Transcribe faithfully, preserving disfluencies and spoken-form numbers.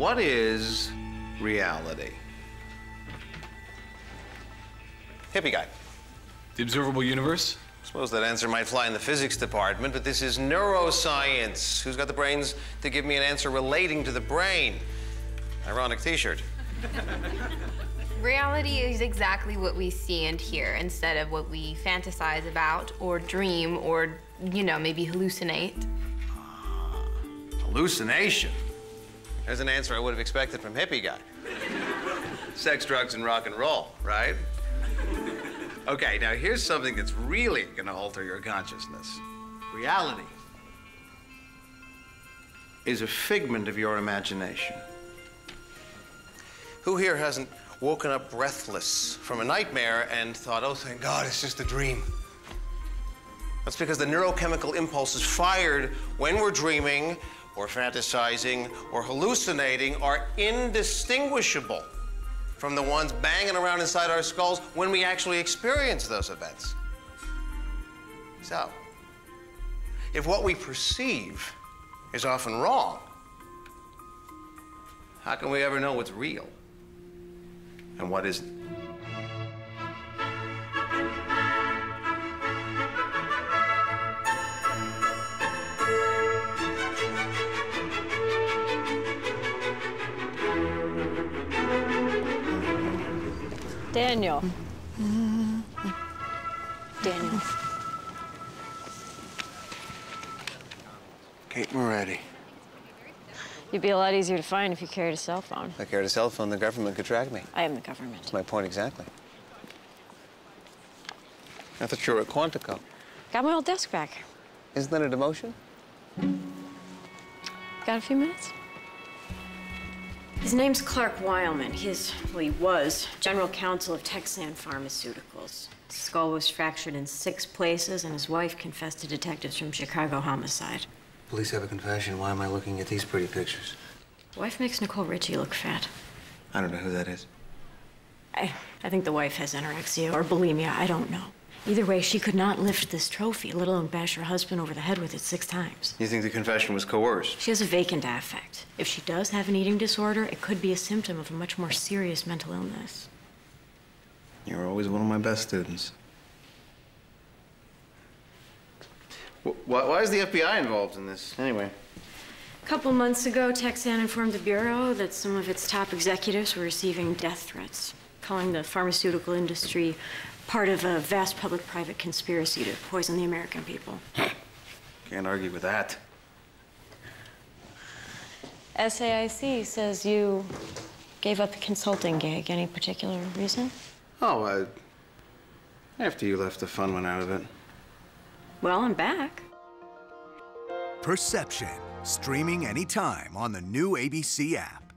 What is reality? Hippie guy. The observable universe? I suppose that answer might fly in the physics department, but this is neuroscience. Who's got the brains to give me an answer relating to the brain? Ironic t-shirt. Reality is exactly what we see and hear instead of what we fantasize about or dream or, you know, maybe hallucinate. Uh, hallucination? There's an answer I would have expected from hippie guy. Sex, drugs, and rock and roll, right? Okay, now here's something that's really gonna alter your consciousness. Reality is a figment of your imagination. Who here hasn't woken up breathless from a nightmare and thought, oh, thank God, it's just a dream? That's because the neurochemical impulse is fired when we're dreaming or fantasizing or hallucinating are indistinguishable from the ones banging around inside our skulls when we actually experience those events. So, if what we perceive is often wrong, how can we ever know what's real and what isn't? Daniel. Daniel. Kate Moretti. You'd be a lot easier to find if you carried a cell phone. If I carried a cell phone, the government could track me. I am the government. That's my point exactly. I thought you were at Quantico. Got my old desk back. Isn't that a demotion? Got a few minutes? His name's Clark Weilman. He is, well, he was general counsel of Texan Pharmaceuticals. His skull was fractured in six places, and his wife confessed to detectives from Chicago homicide. Police have a confession. Why am I looking at these pretty pictures? The wife makes Nicole Ritchie look fat. I don't know who that is. I, I think the wife has anorexia or bulimia. I don't know. Either way, she could not lift this trophy, let alone bash her husband over the head with it six times. You think the confession was coerced? She has a vacant affect. If she does have an eating disorder, it could be a symptom of a much more serious mental illness. You're always one of my best students. Why, why is the F B I involved in this, anyway? A couple months ago, Texan informed the Bureau that some of its top executives were receiving death threats, calling the pharmaceutical industry part of a vast public-private conspiracy to poison the American people. Can't argue with that. S A I C says you gave up the consulting gig. Any particular reason? Oh, uh, after you left, the fun went out of it. Well, I'm back. Perception, streaming anytime on the new A B C app.